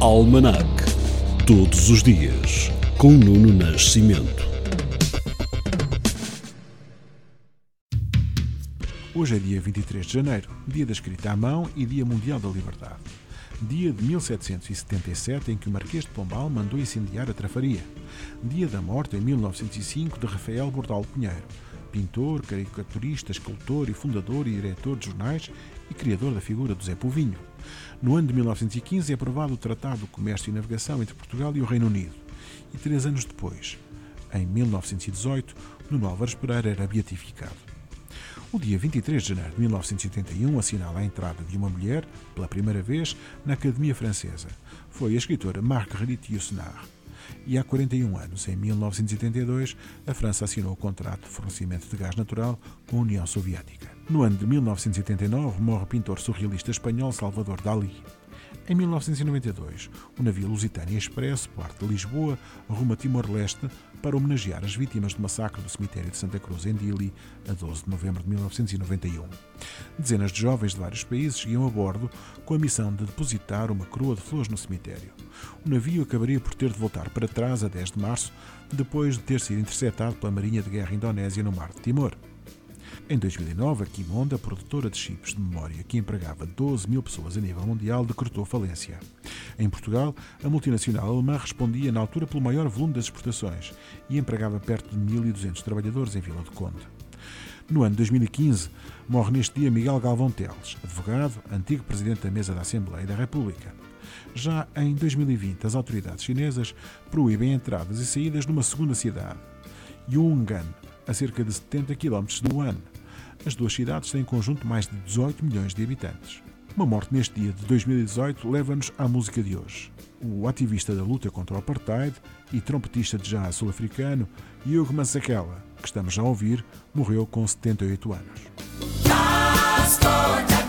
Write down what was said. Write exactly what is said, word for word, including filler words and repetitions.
Almanac. Todos os dias, com Nuno Nascimento. Hoje é dia vinte e três de janeiro, dia da escrita à mão e dia mundial da liberdade. Dia de mil setecentos e setenta e sete em que o Marquês de Pombal mandou incendiar a Trafaria. Dia da morte em mil novecentos e cinco de Rafael Bordalo Pinheiro, pintor, caricaturista, escultor e fundador e diretor de jornais e criador da figura do Zé Povinho. No ano de mil novecentos e quinze é aprovado o Tratado de Comércio e Navegação entre Portugal e o Reino Unido. E três anos depois, em mil novecentos e dezoito, Nuno Álvaro Pereira era beatificado. O dia vinte e três de janeiro de mil novecentos e oitenta e um assinala a entrada de uma mulher, pela primeira vez, na Academia Francesa. Foi a escritora Marguerite Yourcenar. E há quarenta e um anos, em mil novecentos e oitenta e dois, a França assinou o contrato de fornecimento de gás natural com a União Soviética. No ano de mil novecentos e oitenta e nove, morre o pintor surrealista espanhol Salvador Dalí. Em mil novecentos e noventa e dois, o navio Lusitânia Expresso parte de Lisboa rumo a Timor-Leste para homenagear as vítimas do massacre do cemitério de Santa Cruz em Dili, a doze de novembro de mil novecentos e noventa e um. Dezenas de jovens de vários países iam a bordo com a missão de depositar uma coroa de flores no cemitério. O navio acabaria por ter de voltar para trás a dez de março, depois de ter sido interceptado pela Marinha de Guerra Indonésia no mar de Timor. Em dois mil e nove, a Kimonda, produtora de chips de memória que empregava doze mil pessoas a nível mundial, decretou falência. Em Portugal, a multinacional alemã respondia na altura pelo maior volume das exportações e empregava perto de mil e duzentos trabalhadores em Vila do Conde. No ano de dois mil e quinze, morre neste dia Miguel Galvão Teles, advogado, antigo presidente da Mesa da Assembleia da República. Já em dois mil e vinte, as autoridades chinesas proíbem entradas e saídas numa segunda cidade, Yungan, a cerca de setenta quilómetros de Wuhan. As duas cidades têm em conjunto mais de dezoito milhões de habitantes. Uma morte neste dia de dois mil e dezoito leva-nos à música de hoje. O ativista da luta contra o apartheid e trompetista de jazz sul-africano Hugh Masekela, que estamos a ouvir, morreu com setenta e oito anos. Let's go, Daga.